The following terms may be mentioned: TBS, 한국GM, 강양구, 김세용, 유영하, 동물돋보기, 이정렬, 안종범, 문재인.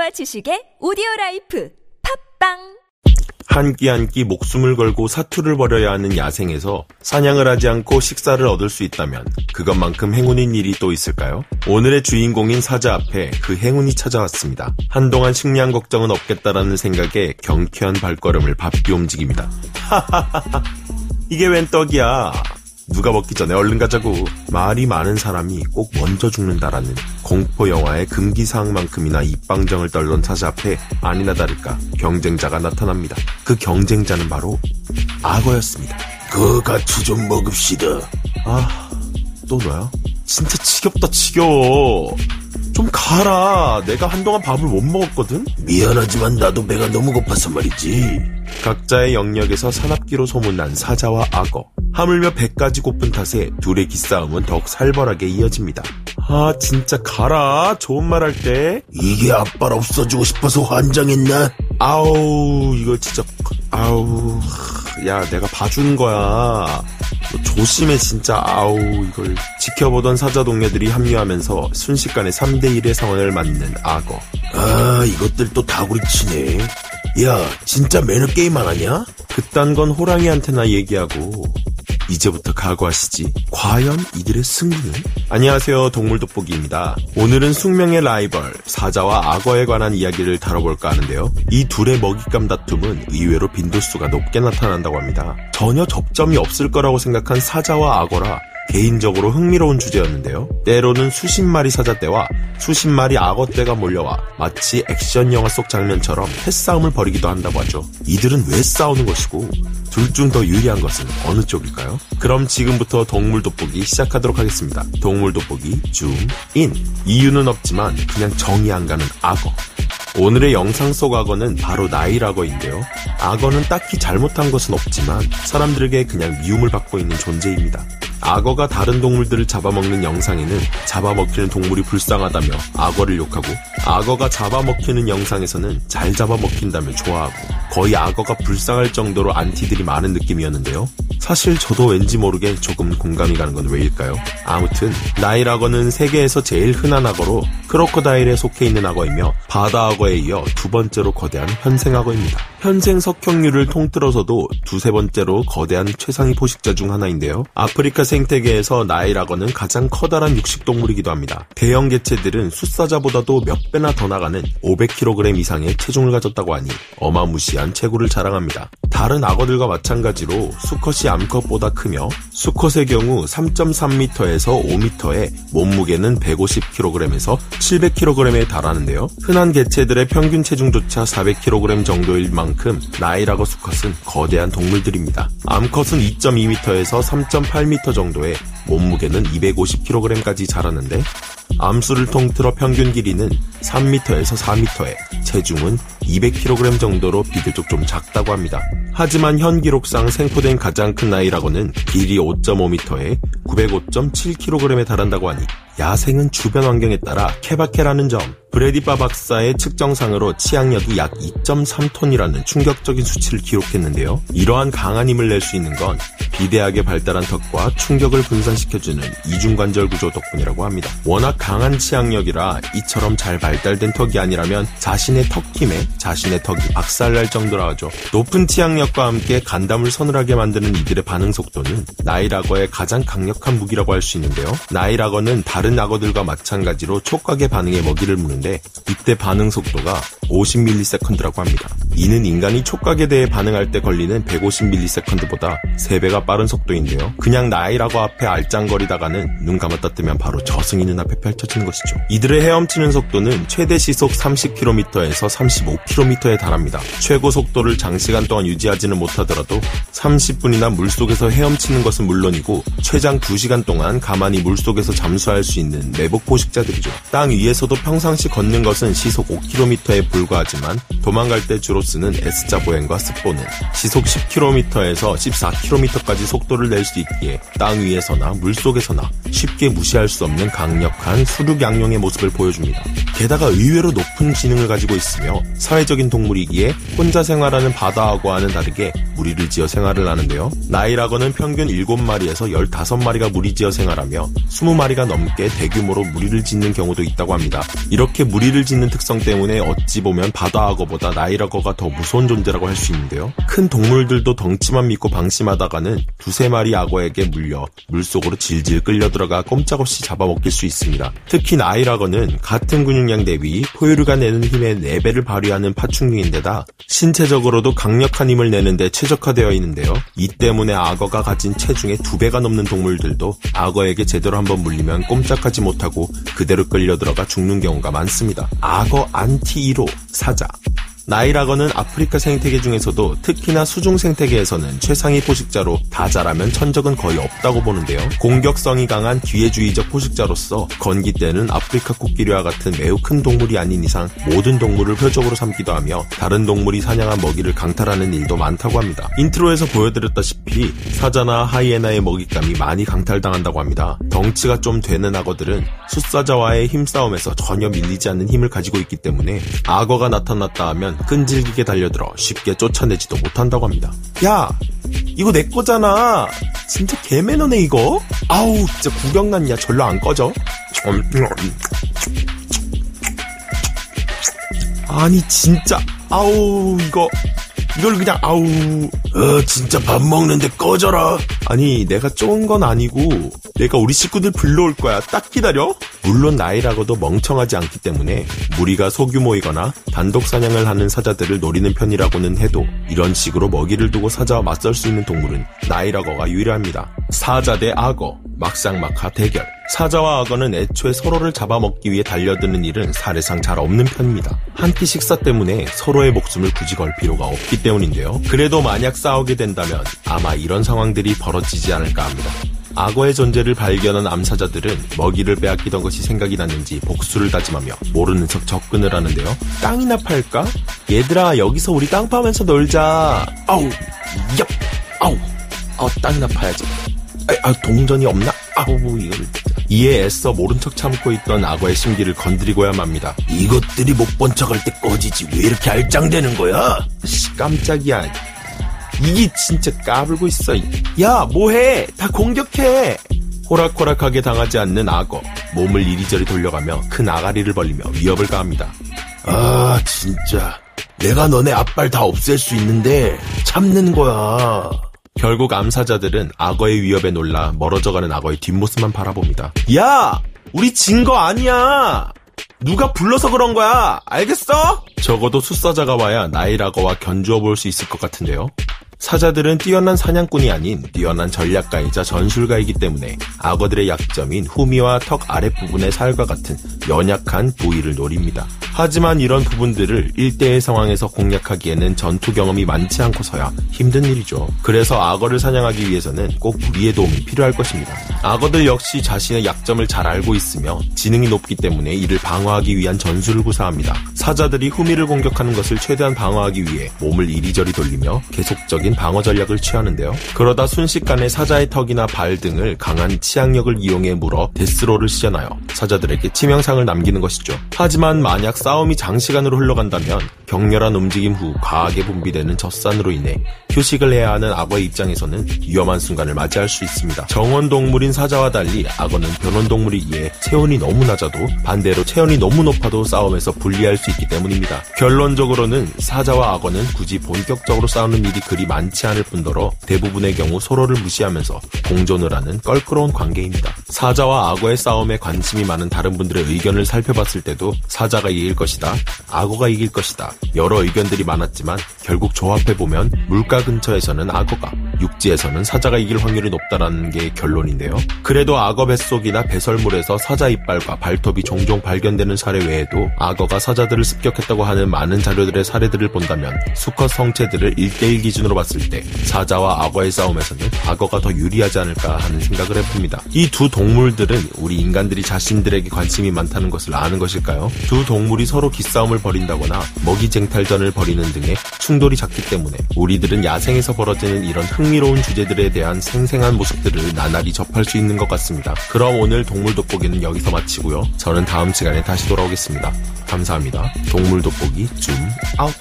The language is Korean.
재미와 지식의 오디오라이프 팝빵! 한 끼 한 끼 목숨을 걸고 사투를 벌여야 하는 야생에서 사냥을 하지 않고 식사를 얻을 수 있다면 그것만큼 행운인 일이 또 있을까요? 오늘의 주인공인 사자 앞에 그 행운이 찾아왔습니다. 한동안 식량 걱정은 없겠다라는 생각에 경쾌한 발걸음을 바삐 움직입니다. 하하하하 이게 웬 떡이야. 누가 먹기 전에 얼른 가자고. 말이 많은 사람이 꼭 먼저 죽는다라는 공포 영화의 금기사항만큼이나 입방정을 떨던 사자 앞에 아니나 다를까 경쟁자가 나타납니다. 그 경쟁자는 바로 악어였습니다. 그 같이 좀 먹읍시다. 아, 또 너야? 진짜 지겹다 지겨워. 좀 가라. 내가 한동안 밥을 못 먹었거든. 미안하지만 나도 배가 너무 고파서 말이지. 각자의 영역에서 사납기로 소문난 사자와 악어. 하물며 배까지 고픈 탓에 둘의 기싸움은 더욱 살벌하게 이어집니다. 아 진짜 가라. 좋은 말 할 때. 이게 아빠라 없어지고 싶어서 환장했나? 아우 이거 진짜 아우. 야 내가 봐준 거야. 조심해 진짜. 아우 이걸. 지켜보던 사자 동료들이 합류하면서 순식간에 3대1의 상황을 맞는 악어. 아 이것들 또 다구리 치네. 야 진짜 매너 게임 안 하냐? 그딴 건 호랑이한테나 얘기하고. 이제부터 각오하시지. 과연 이들의 승리는? 안녕하세요, 동물돋보기입니다. 오늘은 숙명의 라이벌 사자와 악어에 관한 이야기를 다뤄볼까 하는데요. 이 둘의 먹잇감 다툼은 의외로 빈도수가 높게 나타난다고 합니다. 전혀 접점이 없을 거라고 생각한 사자와 악어라 개인적으로 흥미로운 주제였는데요. 때로는 수십 마리 사자 떼와 수십 마리 악어 떼가 몰려와 마치 액션 영화 속 장면처럼 패싸움을 벌이기도 한다고 하죠. 이들은 왜 싸우는 것이고 둘 중 더 유리한 것은 어느 쪽일까요? 그럼 지금부터 동물돋보기 시작하도록 하겠습니다. 동물돋보기 줌인. 이유는 없지만 그냥 정이 안 가는 악어. 오늘의 영상 속 악어는 바로 나일 악어인데요. 악어는 딱히 잘못한 것은 없지만 사람들에게 그냥 미움을 받고 있는 존재입니다. 악어가 다른 동물들을 잡아먹는 영상에는 잡아먹히는 동물이 불쌍하다며 악어를 욕하고, 악어가 잡아먹히는 영상에서는 잘 잡아먹힌다며 좋아하고, 거의 악어가 불쌍할 정도로 안티들이 많은 느낌이었는데요. 사실 저도 왠지 모르게 조금 공감이 가는 건 왜일까요? 아무튼 나일 악어는 세계에서 제일 흔한 악어로 크로커다일에 속해 있는 악어이며 바다 악어에 이어 두 번째로 거대한 현생 악어입니다. 현생 석형류를 통틀어서도 두세 번째로 거대한 최상위 포식자 중 하나인데요. 아프리카 생태계에서 나일 악어는 가장 커다란 육식동물이기도 합니다. 대형 개체들은 숫사자보다도 몇 배나 더 나가는 500kg 이상의 체중을 가졌다고 하니 어마무시한 체구를 자랑합니다. 다른 악어들과 마찬가지로 수컷이 암컷보다 크며 수컷의 경우 3.3m에서 5m에 몸무게는 150kg에서 700kg에 달하는데요. 흔한 개체들의 평균 체중조차 400kg 정도일 만큼 나일악어 수컷은 거대한 동물들입니다. 암컷은 2.2m에서 3.8m 정도에 몸무게는 250kg까지 자라는데 암수를 통틀어 평균 길이는 3m에서 4m에 체중은 200kg 정도로 비교적 좀 작다고 합니다. 하지만 현 기록상 생포된 가장 큰 나일악어는 길이 5.5m에 905.7kg에 달한다고 하니 야생은 주변 환경에 따라 케바케라는 점, 브레디바 박사의 측정상으로 치악력이 약 2.3톤이라는 충격적인 수치를 기록했는데요. 이러한 강한 힘을 낼 수 있는 건 비대하게 발달한 턱과 충격을 분산시켜주는 이중관절 구조 덕분이라고 합니다. 워낙 강한 치악력이라 이처럼 잘 발달된 턱이 아니라면 자신의 턱 힘에 자신의 턱이 박살날 정도라 하죠. 높은 치악력과 함께 간담을 서늘하게 만드는 이들의 반응 속도는 나일악어의 가장 강력한 무기라고 할 수 있는데요. 나일악어는 다른 악어들과 마찬가지로 촉각의 반응에 먹이를 무는데 이때 반응 속도가 50ms라고 합니다. 이는 인간이 촉각에 대해 반응할 때 걸리는 150ms보다 3배가 빠른 속도인데요. 그냥 나일악어 앞에 알짱거리다가는 눈 감았다 뜨면 바로 저승이 눈앞에 펼쳐지는 것이죠. 이들의 헤엄치는 속도는 최대 시속 30km에서 35km에 달합니다. 최고 속도를 장시간 동안 유지하지는 못하더라도 30분이나 물속에서 헤엄치는 것은 물론이고 최장 2시간 동안 가만히 물속에서 잠수할 수 있는 매복 포식자들이죠. 땅 위에서도 평상시 걷는 것은 시속 5km에 불과하지만 도망갈 때 주로 쓰는 S자 보행과 습보는 시속 10km에서 14km까지 속도를 낼 수 있기에 땅 위에서나 물속에서나 쉽게 무시할 수 없는 강력한 수륙 양용의 모습을 보여줍니다. 게다가 의외로 높은 지능을 가지고 있으며 사회적인 동물이기에 혼자 생활하는 바다악어와는 다르게 무리를 지어 생활을 하는데요. 나일 악어는 평균 7마리에서 15마리가 무리지어 생활하며 20마리가 넘게 대규모로 무리를 짓는 경우도 있다고 합니다. 이렇게 무리를 짓는 특성 때문에 어찌 보면 바다악어보다 나일악어가 더 무서운 존재라고 할 수 있는데요. 큰 동물들도 덩치만 믿고 방심하다가는 두세 마리 악어에게 물려 물속으로 질질 끌려들어가 꼼짝없이 잡아먹힐 수 있습니다. 특히 나일악어는 같은 근육량 대비 포유류가 내는 힘의 4배를 발휘하는 파충류인데다 신체적으로도 강력한 힘을 내는데 최적화되어 있는데요. 이 때문에 악어가 가진 체중의 2배가 넘는 동물들도 악어에게 제대로 한번 물리면 꼼짝하지 못하고 그대로 끌려들어가 죽는 경우가 많습니다. 악어 안티 1호 사자. 나일악어는 아프리카 생태계 중에서도 특히나 수중 생태계에서는 최상위 포식자로 다자라면 천적은 거의 없다고 보는데요. 공격성이 강한 기회주의적 포식자로서 건기 때는 아프리카 코끼리와 같은 매우 큰 동물이 아닌 이상 모든 동물을 표적으로 삼기도 하며 다른 동물이 사냥한 먹이를 강탈하는 일도 많다고 합니다. 인트로에서 보여드렸다시피 사자나 하이에나의 먹잇감이 많이 강탈당한다고 합니다. 덩치가 좀 되는 악어들은 숫사자와의 힘싸움에서 전혀 밀리지 않는 힘을 가지고 있기 때문에 악어가 나타났다 하면 끈질기게 달려들어 쉽게 쫓아내지도 못한다고 합니다. 야! 이거 내 거잖아! 진짜 개매너네 이거? 아우 진짜 구경났냐 절로 안 꺼져? 아니 진짜 아우 이걸 그냥 아우 진짜 밥 먹는데 꺼져라. 아니 내가 쫀 건 아니고 내가 우리 식구들 불러올 거야 딱 기다려. 물론 나일악어도 멍청하지 않기 때문에 무리가 소규모이거나 단독 사냥을 하는 사자들을 노리는 편이라고는 해도 이런 식으로 먹이를 두고 사자와 맞설 수 있는 동물은 나일악어가 유일합니다. 사자 대 악어 막상막하 대결. 사자와 악어는 애초에 서로를 잡아먹기 위해 달려드는 일은 사례상 잘 없는 편입니다. 한 끼 식사 때문에 서로의 목숨을 굳이 걸 필요가 없기 때문인데요. 그래도 만약 싸우게 된다면 아마 이런 상황들이 벌어지지 않을까 합니다. 악어의 존재를 발견한 암사자들은 먹이를 빼앗기던 것이 생각이 났는지 복수를 다짐하며 모르는 척 접근을 하는데요. 땅이나 팔까? 얘들아 여기서 우리 땅 파면서 놀자. 아우 얍 아우 땅이나 파야지. 동전이 없나? 이에 애써 모른 척 참고 있던 악어의 심기를 건드리고야 맙니다. 이것들이 못 본 척할 때 꺼지지 왜 이렇게 알짱대는 거야? 깜짝이야. 이게 진짜 까불고 있어. 야 뭐해? 다 공격해. 호락호락하게 당하지 않는 악어. 몸을 이리저리 돌려가며 큰 아가리를 벌리며 위협을 가합니다. 아 진짜 내가 너네 앞발 다 없앨 수 있는데 참는 거야. 결국 암사자들은 악어의 위협에 놀라 멀어져가는 악어의 뒷모습만 바라봅니다. 야! 우리 진 거 아니야! 누가 불러서 그런 거야! 알겠어? 적어도 숫사자가 와야 나일악어와 견주어 볼 수 있을 것 같은데요. 사자들은 뛰어난 사냥꾼이 아닌 뛰어난 전략가이자 전술가이기 때문에 악어들의 약점인 후미와 턱 아랫부분의 살과 같은 연약한 부위를 노립니다. 하지만 이런 부분들을 1대1 상황에서 공략하기에는 전투 경험이 많지 않고서야 힘든 일이죠. 그래서 악어를 사냥하기 위해서는 꼭 무리의 도움이 필요할 것입니다. 악어들 역시 자신의 약점을 잘 알고 있으며 지능이 높기 때문에 이를 방어하기 위한 전술을 구사합니다. 사자들이 후미를 공격하는 것을 최대한 방어하기 위해 몸을 이리저리 돌리며 계속적인 방어 전략을 취하는데요. 그러다 순식간에 사자의 턱이나 발 등을 강한 치악력을 이용해 물어 데스로를 시전하여 사자들에게 치명상을 남기는 것이죠. 하지만 만약 싸움이 장시간으로 흘러간다면 격렬한 움직임 후 과하게 분비되는 젖산으로 인해 휴식을 해야 하는 악어의 입장에서는 위험한 순간을 맞이할 수 있습니다. 정원동물인 사자와 달리 악어는 변온동물이기에 체온이 너무 낮아도 반대로 체온이 너무 높아도 싸움에서 불리할 수 있기 때문입니다. 결론적으로는 사자와 악어는 굳이 본격적으로 싸우는 일이 그리 많지 않을 뿐더러 대부분의 경우 서로를 무시하면서 공존을 하는 껄끄러운 관계입니다. 사자와 악어의 싸움에 관심이 많은 다른 분들의 의견을 살펴봤을 때도 사자가 이길 것이다, 악어가 이길 것이다 여러 의견들이 많았지만 결국 조합해보면 물가 근처에서는 악어가, 육지에서는 사자가 이길 확률이 높다라는 게 결론인데요. 그래도 악어 뱃속이나 배설물에서 사자 이빨과 발톱이 종종 발견되는 사례 외에도 악어가 사자들을 습격했다고 하는 많은 자료들의 사례들을 본다면 수컷 성체들을 1대1 기준으로 봤을 때 사자와 악어의 싸움에서는 악어가 더 유리하지 않을까 하는 생각을 해봅니다. 이 두 동물들은 우리 인간들이 자신들에게 관심이 많다는 것을 아는 것일까요? 두 동물이 서로 기싸움을 벌인다거나 먹이 쟁탈전을 벌이는 등의 충돌이 잦기 때문에 우리들은 야생에서 벌어지는 이런 흥미로운 주제들에 대한 생생한 모습들을 나날이 접할 수 있는 것 같습니다. 그럼 오늘 동물돋보기는 여기서 마치고요. 저는 다음 시간에 다시 돌아오겠습니다. 감사합니다. 동물돋보기 줌 아웃!